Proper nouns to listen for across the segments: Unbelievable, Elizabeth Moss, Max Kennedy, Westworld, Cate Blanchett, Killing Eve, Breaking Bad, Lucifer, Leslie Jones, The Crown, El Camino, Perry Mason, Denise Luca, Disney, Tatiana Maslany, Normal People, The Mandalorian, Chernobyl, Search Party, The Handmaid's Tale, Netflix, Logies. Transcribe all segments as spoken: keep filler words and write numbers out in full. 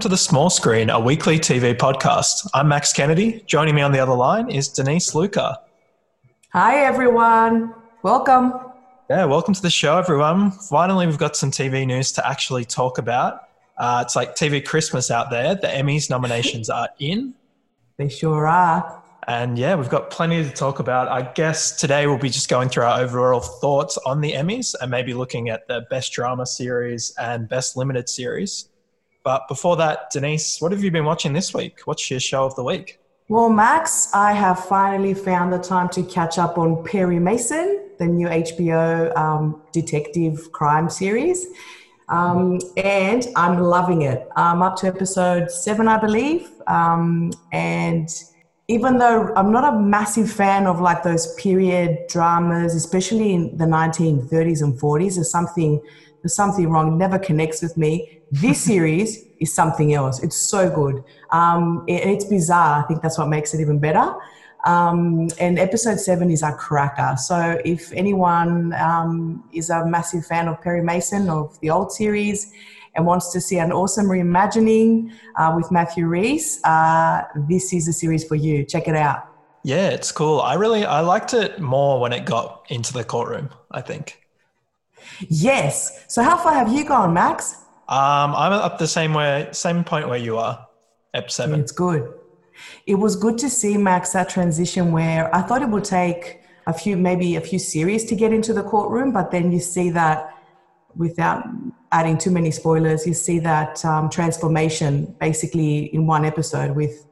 welcome to The Small Screen, a weekly T V podcast. I'm Max Kennedy. Joining me on the other line is Denise Luca. Hi, everyone. Welcome. Yeah, welcome to the show, everyone. Finally, we've got some T V news to actually talk about. Uh, it's like T V Christmas out there. The Emmys nominations are in. They sure are. And yeah, we've got plenty to talk about. I guess today we'll be just going through our overall thoughts on the Emmys and maybe looking at the Best Drama Series and Best Limited Series. But before that, Denise, what have you been watching this week? What's your show of the week? Well, Max, I have finally found the time to catch up on Perry Mason, the new H B O um, detective crime series. Um, and I'm loving it. I'm up to episode seven, I believe. Um, and even though I'm not a massive fan of like those period dramas, especially in the nineteen thirties and forties, there's something, there's something wrong, never connects with me. This series is something else. It's so good. Um, it, it's bizarre. I think that's what makes it even better. Um, and episode seven is a cracker. So if anyone um, is a massive fan of Perry Mason, of the old series, and wants to see an awesome reimagining uh, with Matthew Rhys, uh, this is a series for you. Check it out. Yeah, it's cool. I really, I liked it more when it got into the courtroom, I think. Yes. So how far have you gone, Max? Um, I'm up the same way, same point where you are, episode seven. Yeah, it's good. It was good to see, Max, that transition where I thought it would take a few, maybe a few series to get into the courtroom, but then you see that without adding too many spoilers, you see that um, transformation basically in one episode with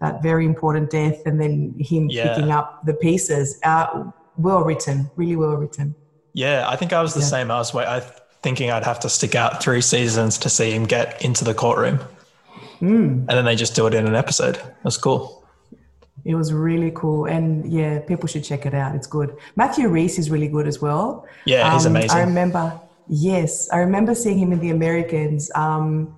that very important death and then him yeah. picking up the pieces. Uh, well written, really well written. Yeah, I think I was the yeah. same. I was I, thinking I'd have to stick out three seasons to see him get into the courtroom. Mm. And then they just do it in an episode. That's cool. It was really cool. And yeah, people should check it out. It's good. Matthew Rhys is really good as well. Yeah, he's um, amazing. I remember... Yes, I remember seeing him in The Americans um,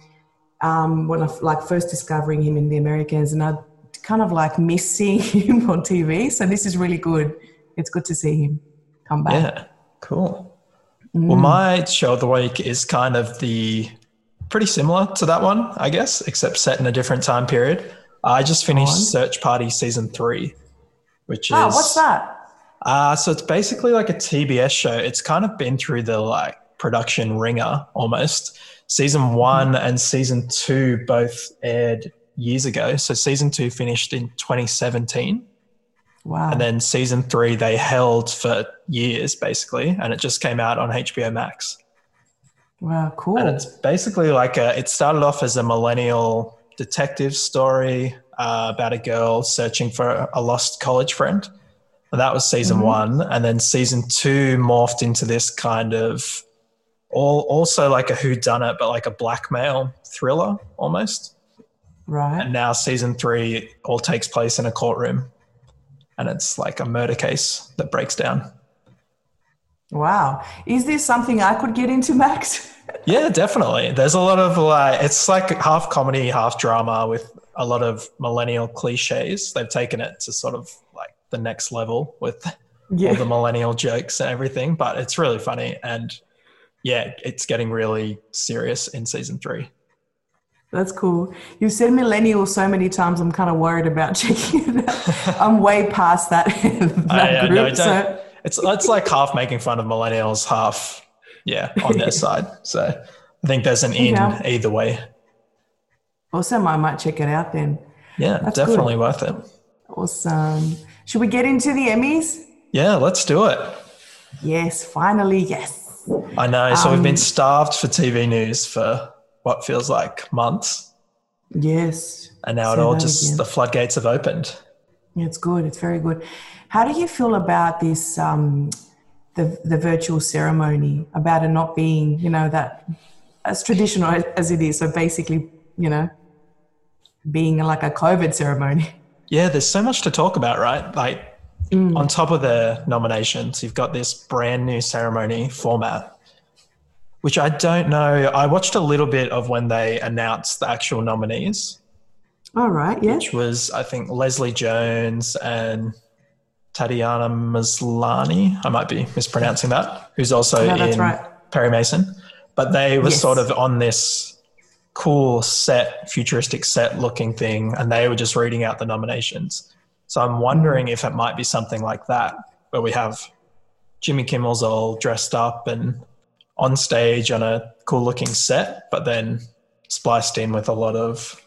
um, when I like first discovering him in The Americans, and I kind of like miss seeing him on T V. So this is really good. It's good to see him come back. Yeah, cool. Mm. Well, my show of the week is kind of the pretty similar to that one, I guess, except set in a different time period. I just finished on. Search Party season three, which oh, is. Oh, what's that? Uh, so it's basically like a T B S show. It's kind of been through the like. production ringer almost. Season one and season two both aired years ago. So season two finished in twenty seventeen. Wow. And then season three they held for years basically, and it just came out on H B O Max. Wow, cool. And it's basically like a, it started off as a millennial detective story uh, about a girl searching for a lost college friend. And that was season mm-hmm. one. And then season two morphed into this kind of All, also like a whodunit, but like a blackmail thriller almost. Right. And now season three all takes place in a courtroom, and it's like a murder case that breaks down. Wow. Is this something I could get into, Max? Yeah, definitely. There's a lot of like, it's like half comedy, half drama with a lot of millennial cliches. They've taken it to sort of like the next level with yeah. all the millennial jokes and everything, but it's really funny. And yeah, it's getting really serious in season three. That's cool. You've said millennial so many times, I'm kind of worried about checking it out. I'm way past that, that I, yeah, group. No, so. It's it's like half making fun of millennials, half, yeah, on their side. So I think there's an in yeah. either way. Awesome. I might check it out then. Yeah, that's definitely good. Worth it. Awesome. Should we get into the Emmys? Yeah, let's do it. Yes, finally, yes. I know. So um, we've been starved for T V news for what feels like months. Yes. And now it all just, again. the floodgates have opened. Yeah, it's good. It's very good. How do you feel about this, um, the, the virtual ceremony, about it not being, you know, that as traditional as it is? So basically, you know, being like a COVID ceremony. Yeah, there's so much to talk about, right? Like, Mm. on top of the nominations, you've got this brand new ceremony format, which I don't know. I watched a little bit of when they announced the actual nominees. All right, yeah. Which was, I think, Leslie Jones and Tatiana Maslany. I might be mispronouncing that. Who's also no, in right. Perry Mason. But they were yes. sort of on this cool set, futuristic set looking thing, and they were just reading out the nominations. So I'm wondering if it might be something like that, where we have Jimmy Kimmel's all dressed up and on stage on a cool looking set, but then spliced in with a lot of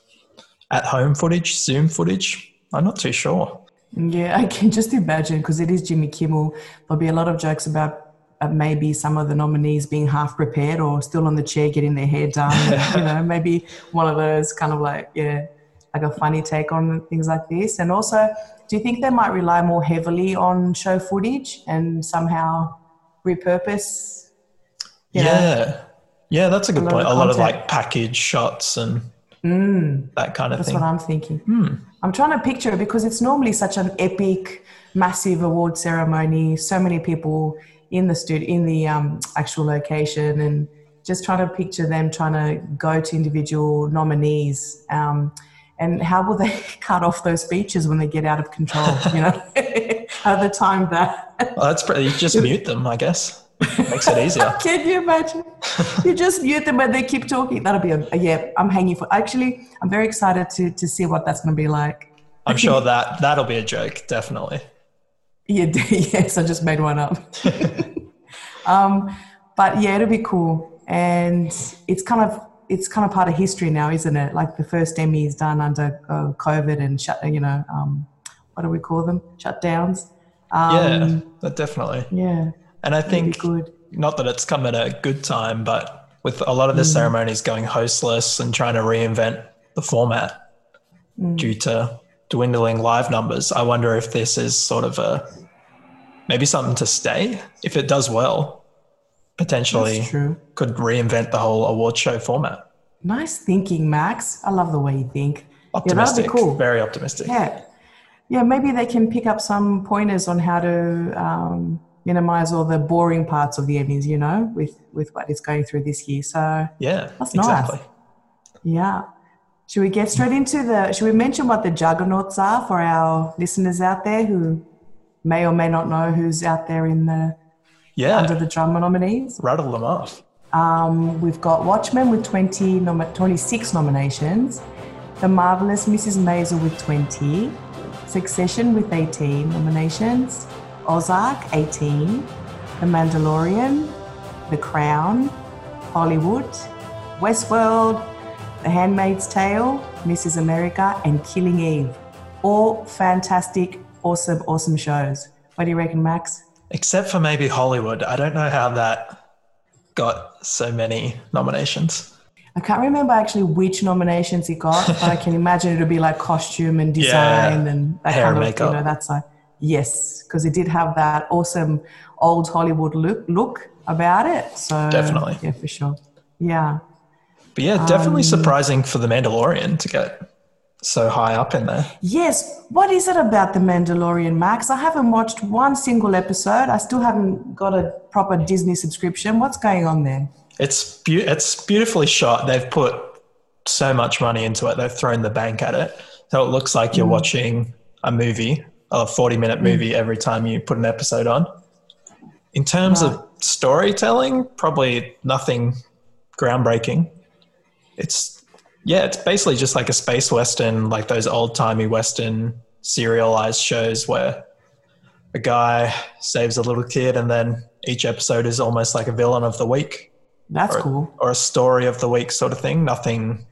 at home footage, Zoom footage. I'm not too sure. Yeah, I can just imagine, because it is Jimmy Kimmel. There'll be a lot of jokes about uh, maybe some of the nominees being half prepared or still on the chair getting their hair done. And, you know, maybe one of those kind of like, yeah, like a funny take on things like this. And also, do you think they might rely more heavily on show footage and somehow repurpose? Yeah. Know, yeah, that's a good a point. A lot of like package shots and mm, that kind of that's thing. That's what I'm thinking. Mm. I'm trying to picture it, because it's normally such an epic, massive award ceremony. So many people in the studio, in the um, actual location, and just trying to picture them trying to go to individual nominees. Um, and how will they cut off those speeches when they get out of control? You know, at the time that well, that's pretty. You just mute them, I guess. Makes it easier. Can you imagine? You just mute them and they keep talking. That'll be a, a yeah. I'm hanging for. Actually, I'm very excited to to see what that's going to be like. I'm sure that that'll be a joke, definitely. Yeah. Yes, I just made one up. um, but yeah, it'll be cool, and it's kind of it's kind of part of history now, isn't it? Like the first Emmy is done under uh, COVID and shut. You know, um, what do we call them? Shutdowns. Um, yeah, definitely. Yeah. And I think, not that it's come at a good time, but with a lot of the mm. ceremonies going hostless and trying to reinvent the format mm. due to dwindling live numbers, I wonder if this is sort of a maybe something to stay. If it does well, potentially could reinvent the whole award show format. Nice thinking, Max. I love the way you think. Optimistic. Yeah, that'd be cool. Very optimistic. Yeah. Yeah, maybe they can pick up some pointers on how to... Um, minimize all the boring parts of the Emmys, you know, with, with what it's going through this year. So yeah, that's exactly. Nice. Yeah. Should we get straight into the, should we mention what the juggernauts are for our listeners out there who may or may not know who's out there in the, yeah, under the drum nominees? Rattle them off. Um, we've got Watchmen with twenty, twenty-six nominations, The Marvelous Missus Maisel with twenty, Succession with eighteen nominations, Ozark, eighteen, The Mandalorian, The Crown, Hollywood, Westworld, The Handmaid's Tale, Missus America, and Killing Eve. All fantastic, awesome, awesome shows. What do you reckon, Max? Except for maybe Hollywood. I don't know how that got so many nominations. I can't remember actually which nominations it got, but I can imagine it would be like costume and design yeah, and that hair kind of, makeup. You know, that's like... Yes, because it did have that awesome old Hollywood look, look about it. So definitely. Yeah, for sure. Yeah. But yeah, definitely um, surprising for The Mandalorian to get so high up in there. Yes. What is it about The Mandalorian, Max? I haven't watched one single episode. I still haven't got a proper Disney subscription. What's going on there? It's, be- it's beautifully shot. They've put so much money into it. They've thrown the bank at it. So it looks like you're mm. watching a movie. A forty-minute movie every time you put an episode on. In terms right. of storytelling, probably nothing groundbreaking. It's, yeah, it's basically just like a space Western, like those old-timey Western serialized shows where a guy saves a little kid and then each episode is almost like a villain of the week. That's or, cool. Or a story of the week sort of thing. Nothing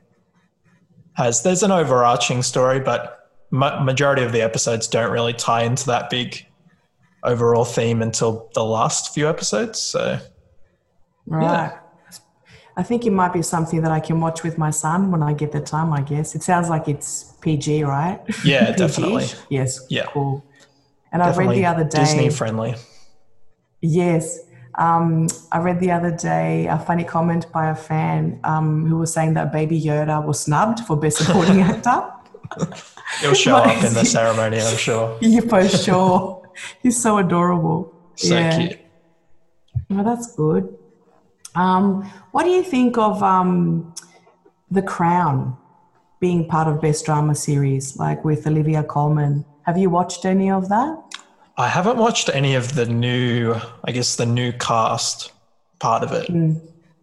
has... There's an overarching story, but... majority of the episodes don't really tie into that big overall theme until the last few episodes. So, right. Yeah. I think it might be something that I can watch with my son when I get the time, I guess. It sounds like it's P G, right? Yeah, P G-ish. Definitely. Yes. Yeah. Cool. And definitely I read the other day. Disney friendly. Yes. Um, I read the other day a funny comment by a fan um, who was saying that Baby Yoda was snubbed for Best Supporting Actor. He'll show what up in the he? ceremony, I'm sure. Yeah, for sure. He's so adorable. So yeah. cute. Well, that's good. Um, what do you think of um, The Crown being part of Best Drama Series, like with Olivia Colman? Have you watched any of that? I haven't watched any of the new, I guess, the new cast part of it. Mm.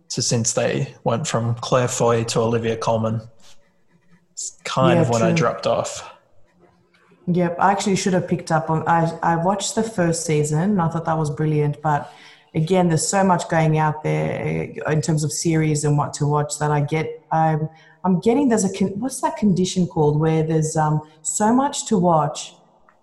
So since they went from Claire Foy to Olivia Colman, it's kind yeah, of when true. I dropped off. Yep, I actually should have picked up on, I, I watched the first season and I thought that was brilliant, but again, there's so much going out there in terms of series and what to watch that I get, I'm, I'm getting there's a, what's that condition called where there's um, so much to watch?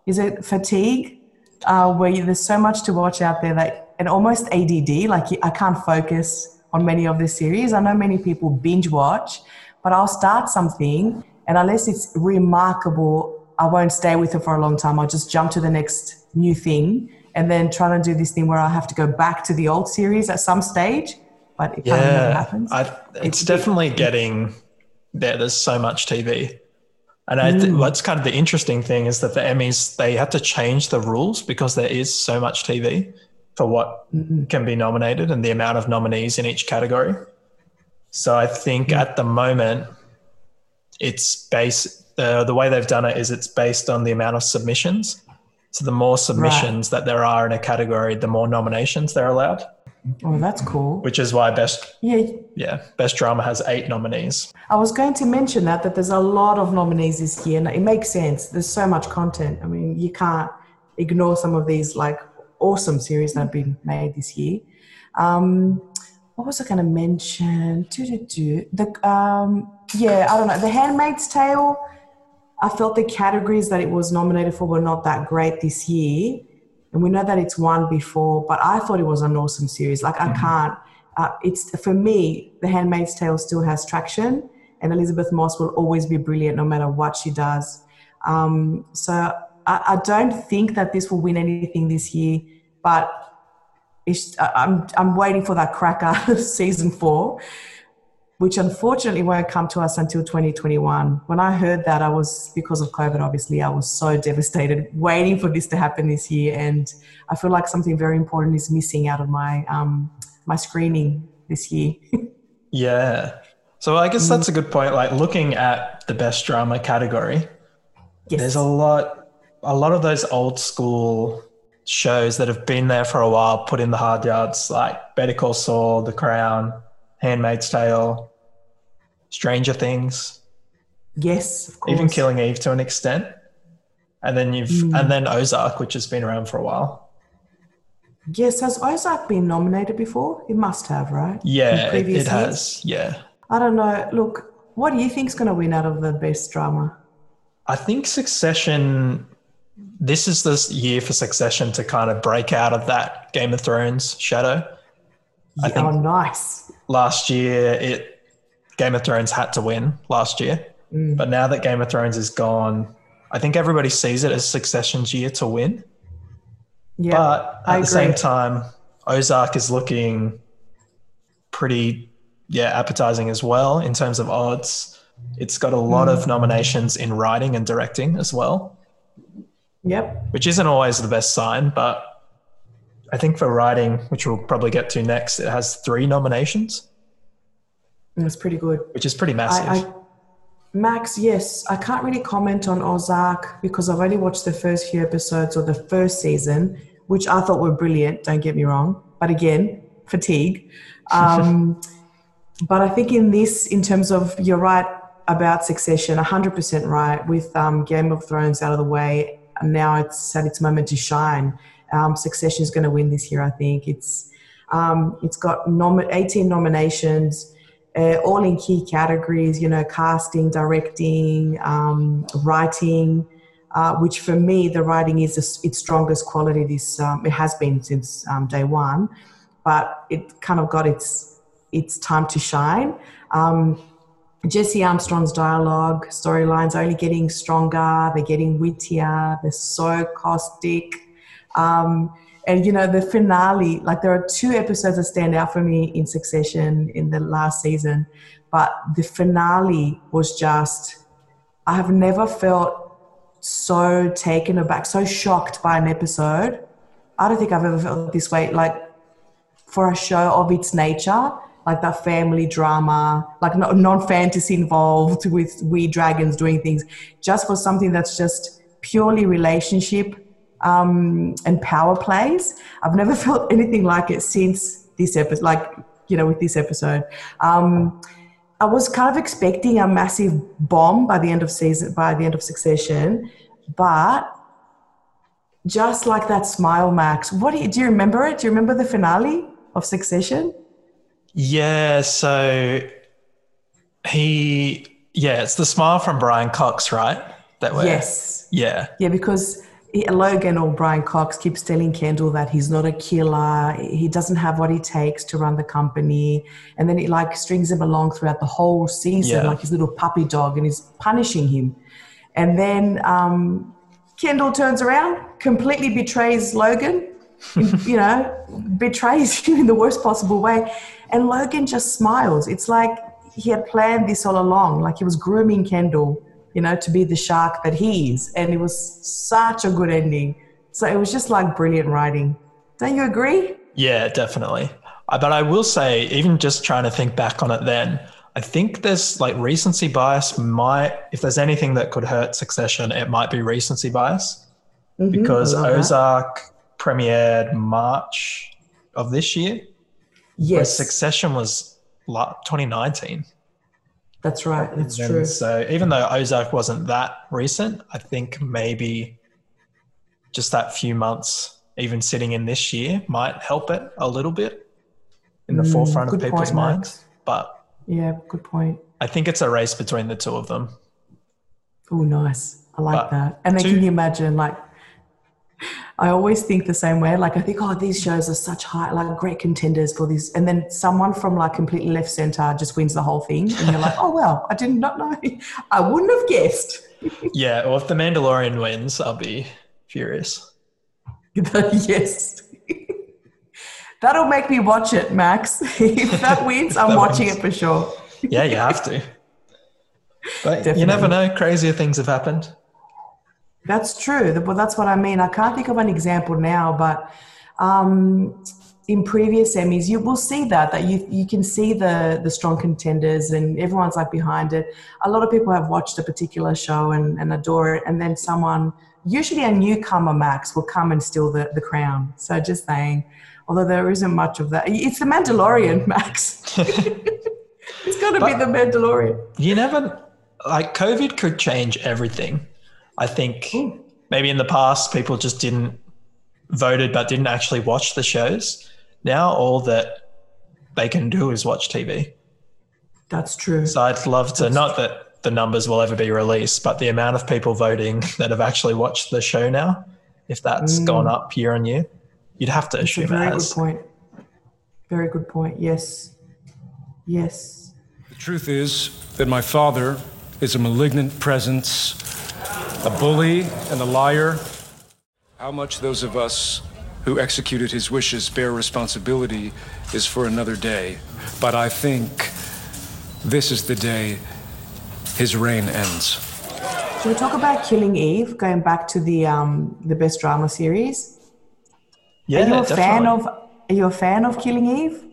Is it fatigue? Uh, where you, there's so much to watch out there that, and almost A D D, like I can't focus on many of the series. I know many people binge watch, but I'll start something and unless it's remarkable, I won't stay with it for a long time. I'll just jump to the next new thing and then try to do this thing where I have to go back to the old series at some stage, but it yeah, kind of never happens. I, it's, it's definitely big. getting there. There's so much T V. And I th- mm. what's kind of the interesting thing is that the Emmys, they have to change the rules because there is so much T V for what mm-hmm. can be nominated and the amount of nominees in each category. So I think mm. at the moment it's based... Uh, the way they've done it is it's based on the amount of submissions. So the more submissions right. that there are in a category, the more nominations they're allowed. Oh, that's cool. Which is why best yeah yeah best drama has eight nominees. I was going to mention that that there's a lot of nominees this year, and it makes sense. There's so much content. I mean, you can't ignore some of these like awesome series that have been made this year. Um, what was I going to mention? Do do do the um yeah I don't know The Handmaid's Tale. I felt the categories that it was nominated for were not that great this year. And we know that it's won before, but I thought it was an awesome series. Like I mm-hmm. can't, uh, it's for me, The Handmaid's Tale still has traction and Elizabeth Moss will always be brilliant no matter what she does. Um, so I, I don't think that this will win anything this year, but it's, I'm, I'm waiting for that cracker season four, which unfortunately won't come to us until twenty twenty-one. When I heard that, I was, because of COVID, obviously, I was so devastated waiting for this to happen this year. And I feel like something very important is missing out of my um, my screening this year. yeah. So I guess that's a good point. Like looking at the best drama category, yes. there's a lot, a lot of those old school shows that have been there for a while, put in the hard yards, like Better Call Saul, The Crown, Handmaid's Tale, Stranger Things. Yes, of course. Even Killing Eve to an extent. And then you've mm. and then Ozark, which has been around for a while. Yes, has Ozark been nominated before? It must have, right? Yeah, it, it has. Yeah. I don't know. Look, what do you think's going to win out of the best drama? I think Succession. This is this year for Succession to kind of break out of that Game of Thrones shadow. I yeah, think oh, nice. Last year, it Game of Thrones had to win last year. Mm. But now that Game of Thrones is gone, I think everybody sees it as Succession's year to win. Yeah, but at I the agree. same time, Ozark is looking pretty, yeah, appetizing as well in terms of odds. It's got a lot mm. of nominations in writing and directing as well. Yep. Which isn't always the best sign, but... I think for writing, which we'll probably get to next, it has three nominations. That's pretty good. Which is pretty massive. I, I, Max, yes. I can't really comment on Ozark because I've only watched the first few episodes of the first season, which I thought were brilliant, don't get me wrong. But again, fatigue. Um, but I think in this, in terms of, you're right about Succession, one hundred percent right, with um, Game of Thrones out of the way, and now it's at its moment to shine. Um, Succession is going to win this year, I think. It's um, it's got nom- eighteen nominations, uh, all in key categories, you know, casting, directing, um, writing, uh, which for me, the writing is a, its strongest quality. This um, it has been since um, day one, but it kind of got its its time to shine. Um, Jesse Armstrong's dialogue, storylines are only getting stronger. They're getting wittier. They're so caustic. Um, and, you know, the finale, like there are two episodes that stand out for me in Succession in the last season, but the finale was just, I have never felt so taken aback, so shocked by an episode. I don't think I've ever felt this way, like for a show of its nature, like that family drama, like non-fantasy involved with weird dragons doing things, just for something that's just purely relationship Um, and power plays. I've never felt anything like it since this episode, like, you know, with this episode. Um, I was kind of expecting a massive bomb by the end of season, by the end of Succession, but just like that smile, Max, what do you, do you remember it? Do you remember the finale of Succession? Yeah, so he, yeah, it's the smile from Brian Cox, right? That way. Yes. Yeah. Yeah, because Logan or Brian Cox keeps telling Kendall that he's not a killer. He doesn't have what he takes to run the company. And then it like strings him along throughout the whole season, yeah. like his little puppy dog, and he's punishing him. And then um, Kendall turns around, completely betrays Logan, you know, betrays him in the worst possible way. And Logan just smiles. It's like he had planned this all along. Like he was grooming Kendall, you know, to be the shark that he is. And it was such a good ending. So it was just like brilliant writing. Don't you agree? Yeah, definitely. But I will say, even just trying to think back on it then, I think there's like recency bias might, if there's anything that could hurt Succession, it might be recency bias. Mm-hmm, because Ozark that. premiered March of this year. Yes. Whereas Succession was twenty nineteen. That's right. That's then, true. So even though Ozark wasn't that recent, I think maybe just that few months, even sitting in this year, might help it a little bit in the mm, forefront of people's point, minds. Max. But yeah, good point. I think it's a race between the two of them. Oh, nice. I like but that. And then two, can you imagine, like, I always think the same way. Like I think, oh, these shows are such high, like great contenders for this. And then someone from like completely left center just wins the whole thing. And you're like, oh, well, I did not know. I wouldn't have guessed. Yeah. Or if The Mandalorian wins, I'll be furious. Yes. That'll make me watch it, Max. If that wins, I'm that watching wins. it for sure. Yeah, you have to. But definitely. You never know. Crazier things have happened. That's true. Well, that's what I mean. I can't think of an example now, but um, in previous Emmys, you will see that, that you you can see the the strong contenders and everyone's like behind it. A lot of people have watched a particular show and, and adore it. And then someone, usually a newcomer, Max, will come and steal the, the crown. So just saying, although there isn't much of that. It's The Mandalorian, Max. It's got to be The Mandalorian. You never, like COVID could change everything. I think maybe in the past people just didn't voted but didn't actually watch the shows. Now all that they can do is watch T V. That's true. So I'd love to, That's not true. that the numbers will ever be released, but the amount of people voting that have actually watched the show now, if that's mm. gone up year on year, you'd have to that's assume a very it has. Good point. Very good point. Yes. Yes. The truth is that my father is a malignant presence, a bully and a liar. How much those of us who executed his wishes bear responsibility is for another day. But I think this is the day his reign ends. Should we talk about Killing Eve, going back to the um, the best drama series? Yeah, are you a definitely. fan of? Are you a fan of Killing Eve?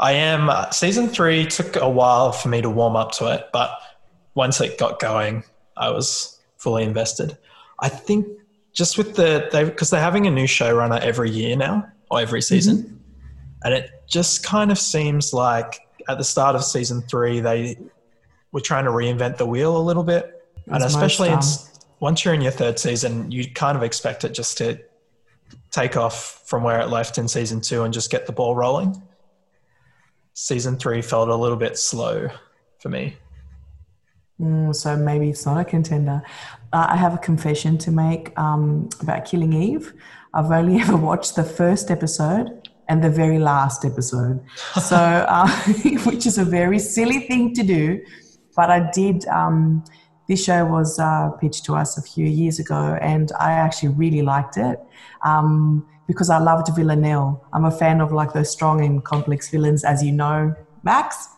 I am. Season three took a while for me to warm up to it, but once it got going, I was fully invested. I think just with the, they because they're having a new showrunner every year now, or every season. Mm-hmm. And it just kind of seems like at the start of season three, they were trying to reinvent the wheel a little bit. That's and especially it's, once you're in your third season, you kind of expect it just to take off from where it left in season two and just get the ball rolling. Season three felt a little bit slow for me. Mm, so maybe it's not a contender. Uh, I have a confession to make um, about Killing Eve. I've only ever watched the first episode and the very last episode, so uh, which is a very silly thing to do. But I did. Um, this show was uh, pitched to us a few years ago, and I actually really liked it um, because I loved Villanelle. I'm a fan of like those strong and complex villains, as you know, Max.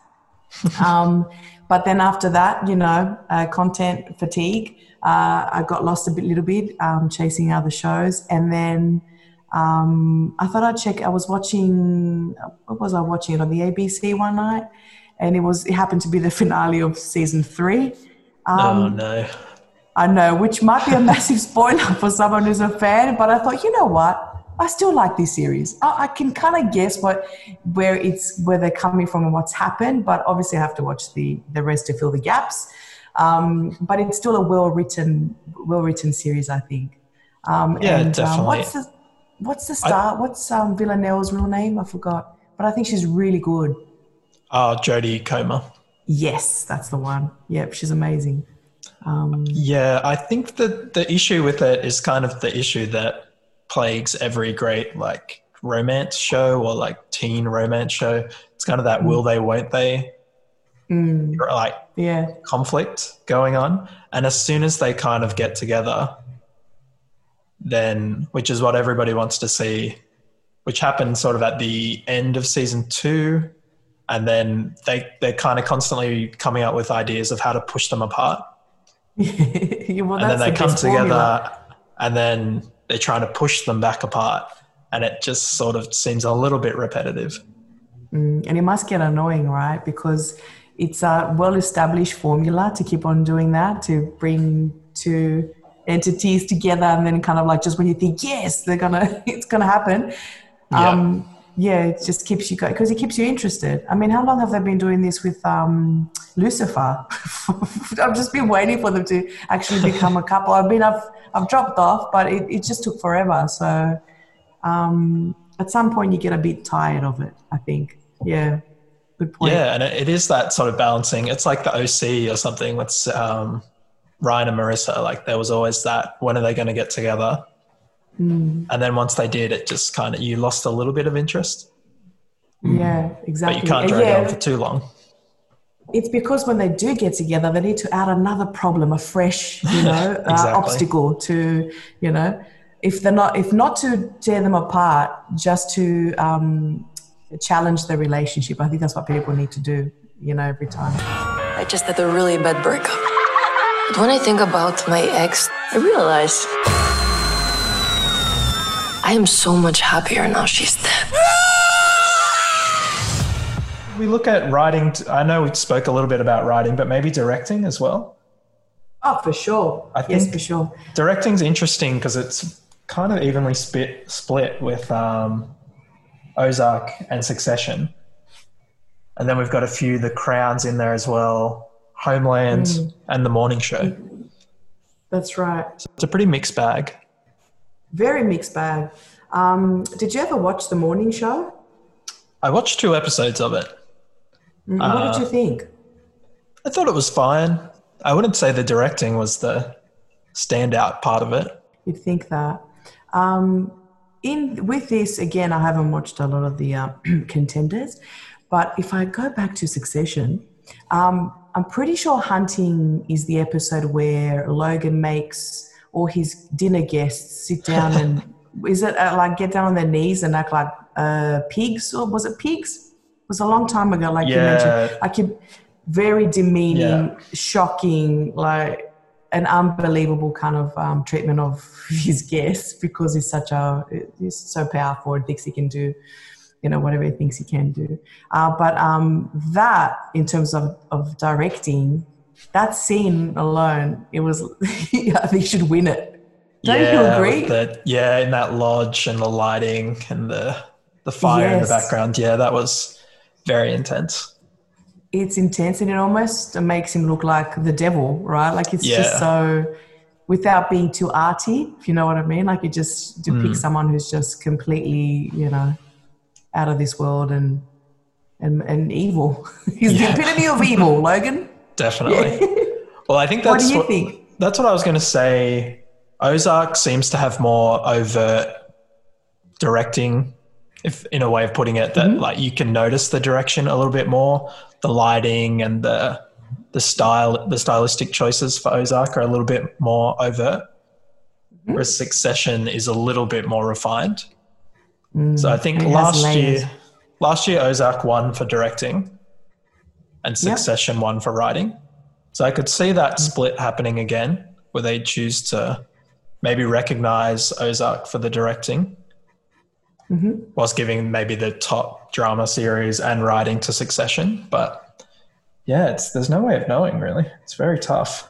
Um, But then after that, you know, uh, content fatigue, uh, I got lost a bit, little bit um, chasing other shows. And then um, I thought I'd check. I was watching, what was I watching it on the A B C one night? And it was, it happened to be the finale of season three. Um, oh, no. I know, which might be a massive spoiler for someone who's a fan. But I thought, you know what? I still like this series. I, I can kind of guess what, where it's, where they're coming from and what's happened, but obviously I have to watch the, the rest to fill the gaps. Um, but it's still a well-written, well-written series, I think. Um, yeah, and, definitely. Um, what's the, what's the star? I, what's um, Villanelle's real name? I forgot, but I think she's really good. Uh, Jodie Comer. Yes, that's the one. Yep, she's amazing. Um, yeah, I think that the issue with it is kind of the issue that plagues every great like romance show or like teen romance show. It's kind of that mm. will they, won't they, mm. like yeah. conflict going on. And as soon as they kind of get together, then, which is what everybody wants to see, which happened sort of at the end of season two. And then they, they're kind of constantly coming up with ideas of how to push them apart. well, and then they the come together formula. and then they're trying to push them back apart. And it just sort of seems a little bit repetitive. Mm, and it must get annoying, right? Because it's a well-established formula to keep on doing that, to bring two entities together. And then kind of like, just when you think, yes, they're going to, it's going to happen. Yeah. Um, yeah, it just keeps you going because it keeps you interested. I mean, how long have they been doing this with um, Lucifer? I've just been waiting for them to actually become a couple. I mean, I've I've dropped off, but it, it just took forever. So um, at some point you get a bit tired of it, I think. Yeah, good point. Yeah, and it is that sort of balancing. It's like the O C or something with um, Ryan and Marissa. Like there was always that, when are they going to get together? Mm. And then once they did, it just kind of, you lost a little bit of interest. Mm. Yeah, exactly. But you can't drag yeah. it on for too long. It's because when they do get together, they need to add another problem, a fresh, you know, exactly. uh, obstacle to, you know, if they're not, if not to tear them apart, just to um, challenge the relationship. I think that's what people need to do, you know, every time. I just had a really bad breakup. But when I think about my ex, I realize I am so much happier now she's dead. We look at writing. I know we spoke a little bit about writing, but maybe directing as well. Oh, for sure. I think yes, for sure. Directing's interesting because it's kind of evenly split, split with um, Ozark and Succession. And then we've got a few The Crowns in there as well, Homeland mm. and The Morning Show. That's right. So it's a pretty mixed bag. Very mixed bag. Um, did you ever watch The Morning Show? I watched two episodes of it. What uh, did you think? I thought it was fine. I wouldn't say the directing was the standout part of it. You'd think that. Um, in with this, again, I haven't watched a lot of the uh, contenders, but if I go back to Succession, um, I'm pretty sure Hunting is the episode where Logan makes... or his dinner guests sit down and is it uh, like get down on their knees and act like uh, pigs, or was it pigs? It was a long time ago, like yeah. you mentioned. Like you, very demeaning, yeah. shocking, like an unbelievable kind of um, treatment of his guests because he's such a he's so powerful and thinks he can do, you know, whatever he thinks he can do. Uh, but um, that, in terms of of directing. That scene alone, it was, I think, should win it. Don't yeah, you agree? The, yeah, in that lodge and the lighting and the the fire yes. in the background. Yeah, that was very intense. It's intense and it almost makes him look like the devil, right? Like it's yeah. just so, without being too arty, if you know what I mean. Like it just depicts mm. someone who's just completely, you know, out of this world and, and, and evil. He's yeah. the epitome of evil, Logan. Definitely. Yeah. Well, I think that's what, do you what think? That's what I was going to say. Ozark seems to have more overt directing, if in a way of putting it, that mm-hmm. like you can notice the direction a little bit more. The lighting and the the style, the stylistic choices for Ozark are a little bit more overt, mm-hmm. whereas Succession is a little bit more refined. Mm, so I think last layers. year, last year Ozark won for directing. And Succession yep. one for writing. So I could see that split happening again, where they choose to maybe recognize Ozark for the directing, mm-hmm. whilst giving maybe the top drama series and writing to Succession. But yeah, it's, there's no way of knowing really. It's very tough.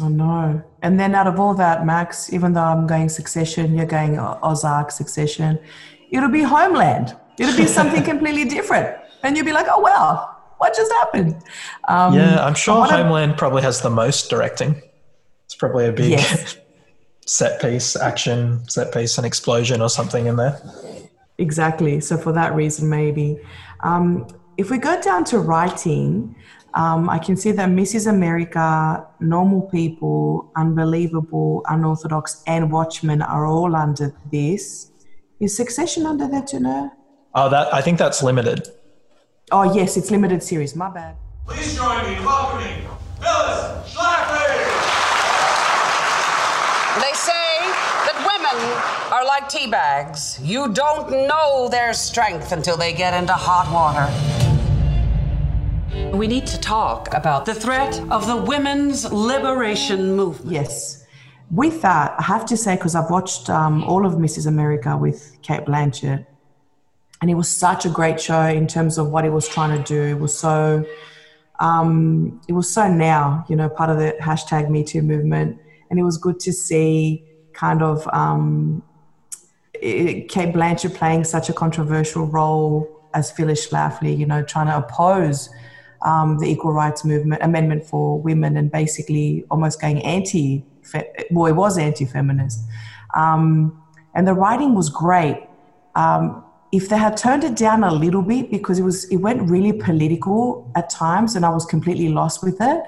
I know. And then out of all that, Max, even though I'm going Succession, you're going Ozark, Succession, it'll be Homeland. It'll be something completely different. And you'll be like, oh, wow, what just happened? Um, yeah, I'm sure Homeland I'm, probably has the most directing. It's probably a big yes. set piece, action, set piece, an explosion or something in there. Exactly. So for that reason, maybe. Um, if we go down to writing... Um, I can see that Missus America, Normal People, Unbelievable, Unorthodox, and Watchmen are all under this. Is Succession under that, you know? Oh, that I think that's limited. Oh, yes, it's limited series. My bad. Please join me in welcoming Phyllis Schlafly. They say that women are like tea bags. You don't know their strength until they get into hot water. We need to talk about the threat of the women's liberation movement. Yes. With that, I have to say, because I've watched um, all of Missus America with Cate Blanchett, and it was such a great show in terms of what it was trying to do. It was so, um, it was so now, you know, part of the hashtag Me Too movement. And it was good to see kind of um, it, Cate Blanchett playing such a controversial role as Phyllis Schlafly, you know, trying to oppose Um, the Equal Rights Movement, Amendment for Women, and basically almost going anti, well, it was anti-feminist. Um, and the writing was great. Um, if they had turned it down a little bit, because it was, it went really political at times and I was completely lost with it.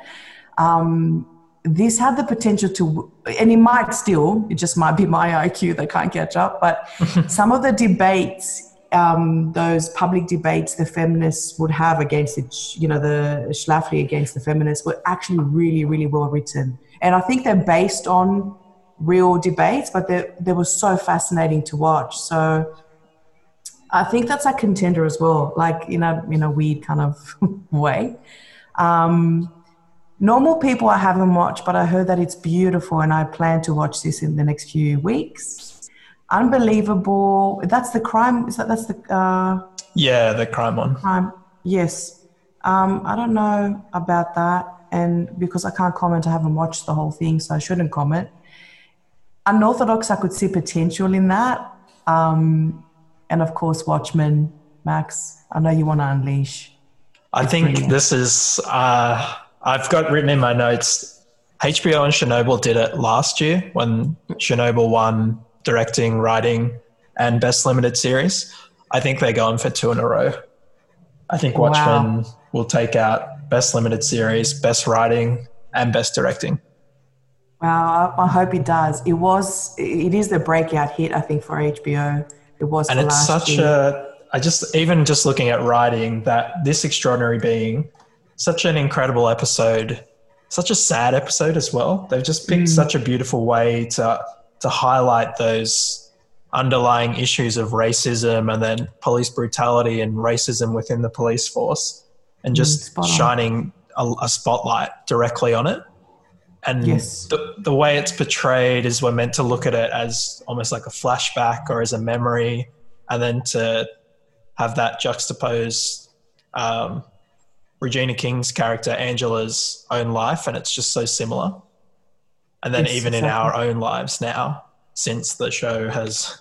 Um, this had the potential to, and it might still, it just might be my I Q that can't catch up, but some of the debates, Um, those public debates the feminists would have against the, you know, the Schlafly against the feminists were actually really, really well written. And I think they're based on real debates, but they, they were so fascinating to watch. So I think that's a contender as well, like in a, in a weird kind of way. Um, Normal People I haven't watched, but I heard that it's beautiful and I plan to watch this in the next few weeks. Unbelievable. That's the crime. Is that that's the? Uh, yeah, the crime one. Crime. Yes. Um, I don't know about that, and because I can't comment, I haven't watched the whole thing, so I shouldn't comment. Unorthodox, I could see potential in that, um, and of course, Watchmen. Max, I know you want to unleash. I it's think brilliant. This is. Uh, I've got written in my notes. H B O and Chernobyl did it last year when Chernobyl won directing, writing, and best limited series. I think they're going for two in a row. I think Watchmen wow. will take out best limited series, best writing, and best directing. Wow, I hope it does. It was, it is the breakout hit, I think, for H B O. It was, and for it's last such year. a. I just even just looking at writing that this extraordinary being, such an incredible episode, such a sad episode as well. They've just picked mm. such a beautiful way to. to highlight those underlying issues of racism and then police brutality and racism within the police force, and just mm, shining a, a spotlight directly on it. And yes. the, the way it's portrayed is we're meant to look at it as almost like a flashback or as a memory, and then to have that juxtapose um, Regina King's character, Angela's own life, and it's just so similar. And then yes, even exactly. in our own lives now, since the show has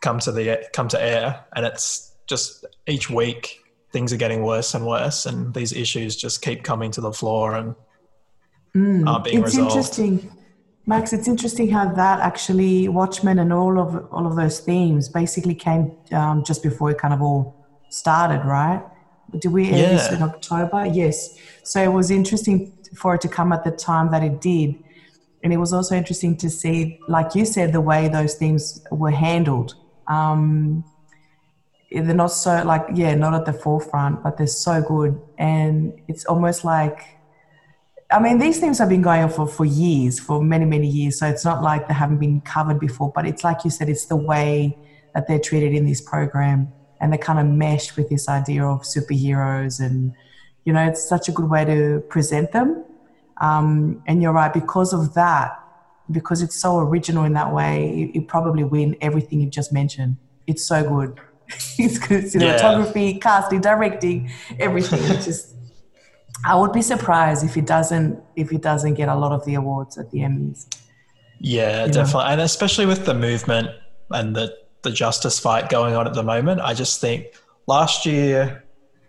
come to the come to air, and it's just each week things are getting worse and worse, and these issues just keep coming to the floor and mm. aren't being it's resolved. It's interesting, Max. It's interesting how that actually Watchmen and all of all of those themes basically came um, just before it kind of all started, right? Did we air yeah. this in October? Yes. So it was interesting for it to come at the time that it did. And it was also interesting to see, like you said, the way those themes were handled. Um, they're not so like, yeah, not at the forefront, but they're so good. And it's almost like, I mean, these themes have been going on for, for years, for many, many years. So it's not like they haven't been covered before, but it's like you said, it's the way that they're treated in this program. And they kind of meshed with this idea of superheroes and, you know, it's such a good way to present them. Um, and you're right, because of that, because it's so original in that way, you probably win everything you've just mentioned. It's so good. It's good cinematography, yeah. casting, directing, everything. It's just I would be surprised if it doesn't if it doesn't get a lot of the awards at the Emmys. Yeah, you definitely. Know? And especially with the movement and the, the justice fight going on at the moment, I just think last year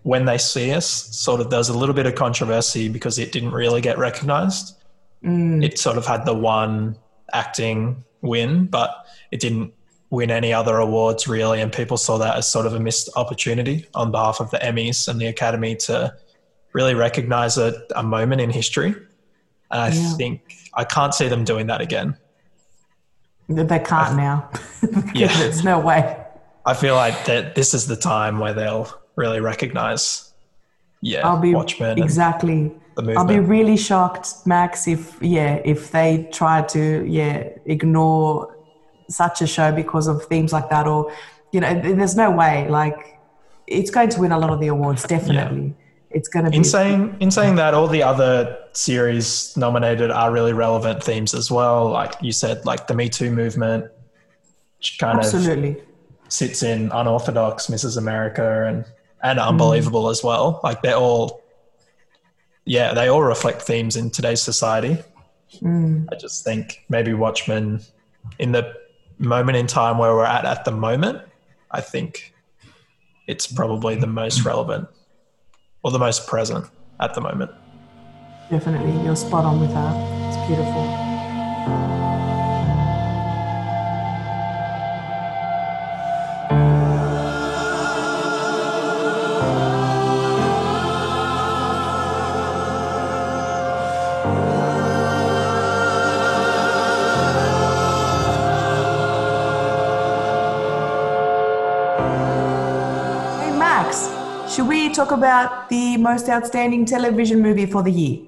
when they see us, sort of there was a little bit of controversy because it didn't really get recognised. Mm. It sort of had the one acting win, but it didn't win any other awards really, and people saw that as sort of a missed opportunity on behalf of the Emmys and the Academy to really recognise a, a moment in history. And I yeah. think I can't see them doing that again. They can't I, now. Yeah. There's no way. I feel like that this is the time where they'll really recognise yeah, I'll be, Watchmen. Exactly. The movement. I'll be really shocked, Max, if, yeah, if they try to yeah ignore such a show because of themes like that, or, you know, there's no way. Like, it's going to win a lot of the awards, definitely. Yeah. It's going to be in saying in saying that all the other series nominated are really relevant themes as well, like you said, like the Me Too movement, which kind Absolutely. of sits in Unorthodox, Missus America, and and Unbelievable mm. as well. Like they're all, yeah, they all reflect themes in today's society. Mm. I just think maybe Watchmen, in the moment in time where we're at at the moment, I think it's probably the most relevant. Or the most present at the moment. Definitely, you're spot on with that. It's beautiful. Hey, Max, should we talk about the most outstanding television movie for the year?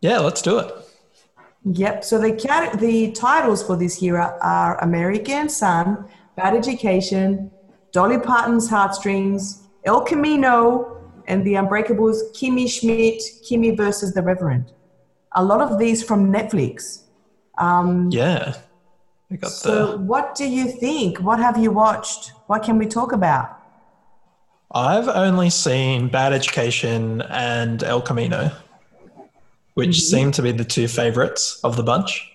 Yeah, let's do it. Yep. So the the titles for this year are, are American Son, Bad Education, Dolly Parton's Heartstrings, El Camino, and The Unbreakable's Kimmy Schmidt, Kimmy versus the Reverend. A lot of these from Netflix. Um, yeah. I got so the... what do you think? What have you watched? What can we talk about? I've only seen Bad Education and El Camino, which mm-hmm. seem to be the two favourites of the bunch.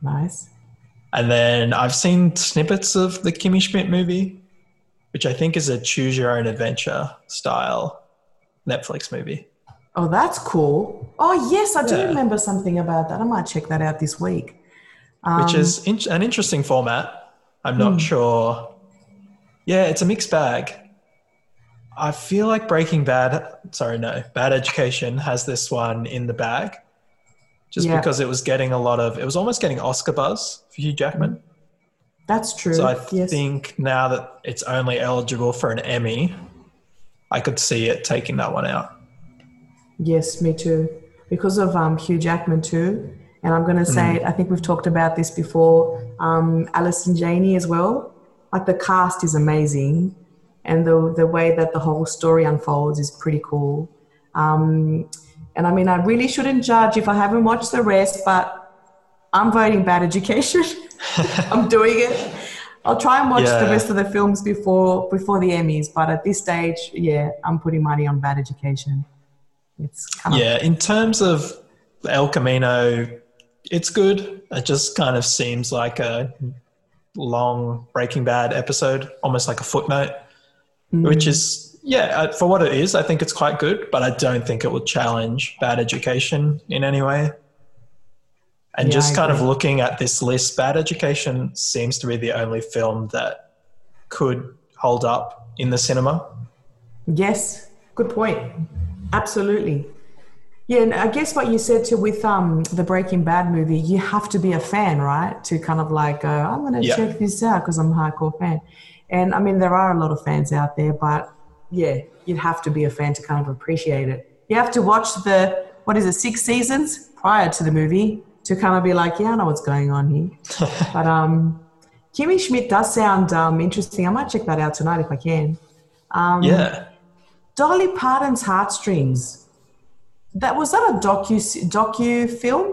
Nice. And then I've seen snippets of the Kimmy Schmidt movie, which I think is a choose-your-own-adventure style Netflix movie. Oh, that's cool. Oh, yes, I do yeah. remember something about that. I might check that out this week. Um, which is in- an interesting format. I'm not mm. sure. Yeah, it's a mixed bag. I feel like Breaking Bad, sorry, no, Bad Education has this one in the bag just yeah. because it was getting a lot of, it was almost getting Oscar buzz for Hugh Jackman. That's true. So I th- yes. think now that it's only eligible for an Emmy, I could see it taking that one out. Yes, me too. Because of um, Hugh Jackman too. And I'm going to say, mm. I think we've talked about this before, um, Allison Janney as well. Like the cast is amazing. And the the way that the whole story unfolds is pretty cool. Um, and I mean, I really shouldn't judge if I haven't watched the rest, but I'm voting Bad Education. I'm doing it. I'll try and watch yeah. the rest of the films before before the Emmys, but at this stage, yeah, I'm putting money on Bad Education. It's kind of- yeah, in terms of El Camino, it's good. It just kind of seems like a long Breaking Bad episode, almost like a footnote. Mm. Which is, yeah, for what it is, I think it's quite good, but I don't think it will challenge Bad Education in any way. And yeah, just I kind agree. of looking at this list, Bad Education seems to be the only film that could hold up in the cinema. Yes, good point. Absolutely. Yeah, and I guess what you said too with um, the Breaking Bad movie, you have to be a fan, right, to kind of like, uh, I'm going to yeah. check this out because I'm a hardcore fan. And, I mean, there are a lot of fans out there, but, yeah, you'd have to be a fan to kind of appreciate it. You have to watch the, what is it, six seasons prior to the movie to kind of be like, yeah, I know what's going on here. But um, Kimmy Schmidt does sound um, interesting. I might check that out tonight if I can. Um, yeah. Dolly Parton's Heartstrings. That was that a docu docu film?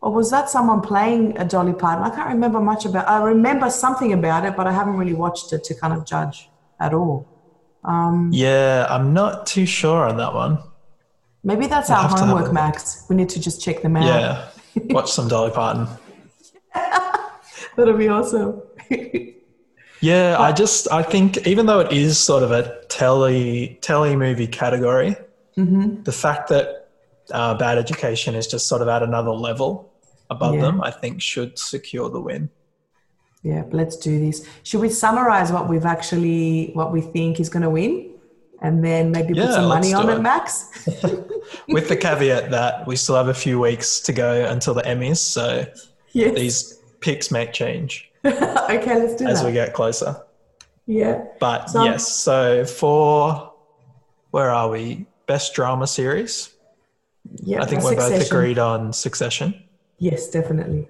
Or was that someone playing a Dolly Parton? I can't remember much about it. I remember something about it, but I haven't really watched it to kind of judge at all. Um, yeah, I'm not too sure on that one. Maybe that's I'll our homework, Max. We need to just check them out. Yeah. Watch some Dolly Parton. That'll be awesome. Yeah, I just, I think even though it is sort of a telly, telly movie category, mm-hmm. the fact that uh, Bad Education is just sort of at another level above yeah. them, I think should secure the win. Yeah, let's do this. Should we summarize what we've actually, what we think is going to win? And then maybe yeah, put some money on it, it Max. With the caveat that we still have a few weeks to go until the Emmys. So yes. these picks may change. Okay, let's do as that. As we get closer. Yeah. But so, yes, so for, where are we? Best drama series. Yeah. I think we're Succession. both agreed on Succession. Yes, definitely.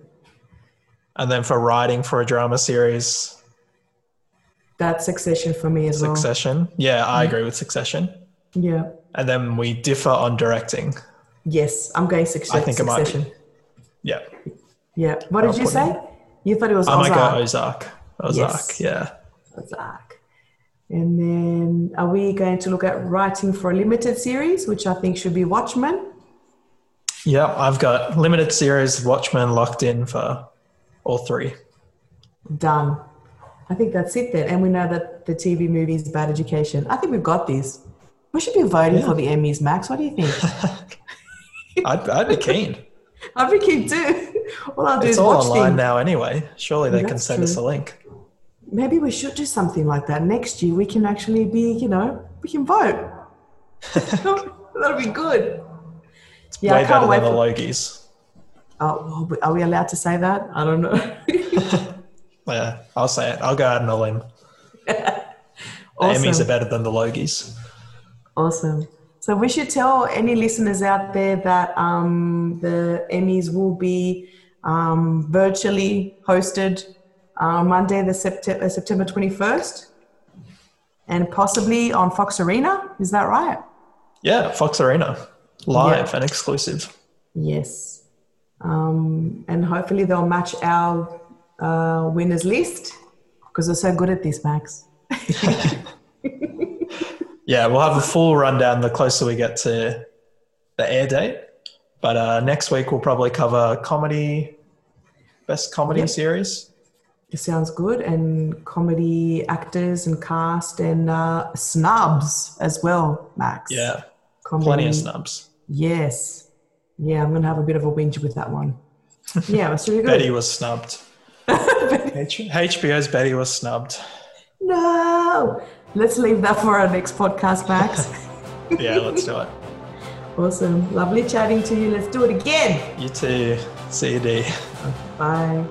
And then for writing for a drama series... That's Succession for me as well. Succession. Yeah, I agree with Succession. Yeah. And then we differ on directing. Yes, I'm going Succession. I think it might be. Yeah. Yeah. What did you say? You thought it was Ozark. I might go Ozark. Ozark, yeah. Ozark. And then are we going to look at writing for a limited series, which I think should be Watchmen? Yeah, I've got limited series, Watchmen locked in for all three. Done. I think that's it then. And we know that the T V movie is Bad Education. I think we've got this. We should be voting yeah. for the Emmys, Max. What do you think? I'd, I'd be keen. I'd be keen too. All I'll do it's is all watch online things. Now anyway. Surely they that's can send true. Us a link. Maybe we should do something like that. Next year we can actually be, you know, we can vote. That'll be good. It's yeah, way I can't better wait than for... the Logies. Oh, are we allowed to say that? I don't know. Yeah, I'll say it. I'll go out on a limb. Awesome. The Emmys are better than the Logies. Awesome. So we should tell any listeners out there that um, the Emmys will be um, virtually hosted uh, Monday, the September, September twenty-first, and possibly on Fox Arena. Is that right? Yeah, Fox Arena, live yeah. and exclusive. Yes, um, and hopefully they'll match our. Uh, winners list because we're so good at this, Max. Yeah, we'll have a full rundown the closer we get to the air date. But uh, next week we'll probably cover comedy, best comedy yep. series. It sounds good, and comedy actors and cast and uh, snubs as well, Max. Yeah, comedy. Plenty of snubs. Yes, yeah, I'm gonna have a bit of a whinge with that one. Yeah, that's really good. Betty was snubbed. H B O's Betty was snubbed. No, let's leave that for our next podcast, Max. Yeah, let's do it. Awesome. Lovely chatting to you. Let's do it again. You too. See you, D. Bye.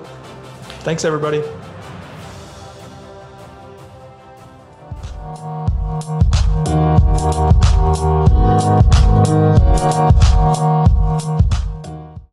Thanks, everybody.